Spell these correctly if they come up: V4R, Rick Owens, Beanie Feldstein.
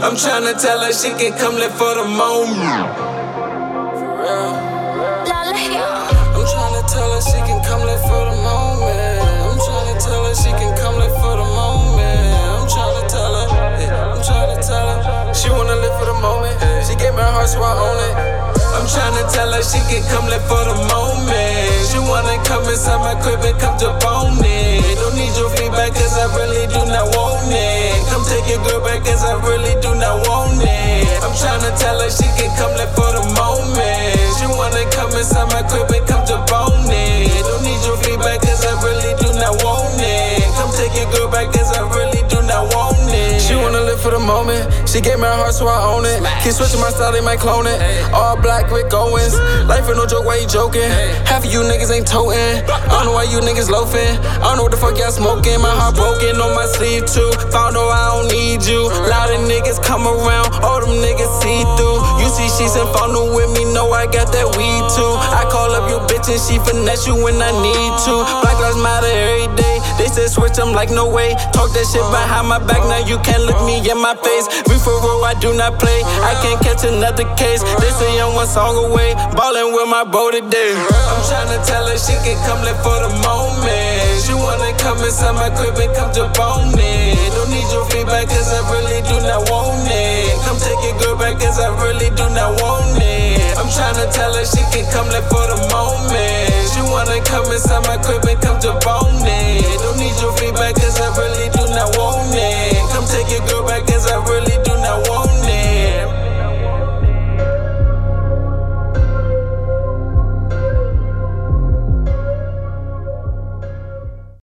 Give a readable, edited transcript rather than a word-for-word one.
I'm tryna tell her she can come live for the moment. For real. I'm tryna tell her she can come live for the moment. I'm tryna tell her she can come live for the moment. I'm tryna tell her, yeah, I'm tryna tell her she wanna live for the moment. She gave me her heart, so I own it. I'm tryna tell her she can come live for the moment. She wanna come inside my crib and come to bone it. Don't need your feedback, cause I really do not want it. Come take your girl back, cause I really do not want it. I'm tryna tell her she can come live for the moment. She wanna come inside my crib and come to bone it. Don't need your feedback, cause I really do not want it. Come take your girl back, cause I really do not want it. She wanna live for the moment. She gave me her heart, so I own it. Keep switching my style, they might clone it. All black, Rick Owens. Life ain't no joke, why you joking? Half of you niggas ain't totin'. I don't know why you niggas loafin'. I don't know what the fuck y'all smoking. My heart broken on my sleeve too. Found out I don't need you. Lot of niggas come around, all them niggas see through. You see she's in funnel with me, know I got that weed too. I call up your bitch and she finesse you when I need to. Black lives matter every day. They said switch, I'm like no way. Talk that shit behind my back, now you can't look me in my face. V4R, I do not play. I can't catch another case. This a young one song away. Ballin' with my bro today. I'm tryna tell her she can come live for the moment. She wanna come inside my crib and come to bone it. Don't need your feedback, cause I really do not want it. Come take your girl back, cause I really do not want it. I'm tryna tell her she can come live for the moment. She wanna come inside my crib and come to bone it.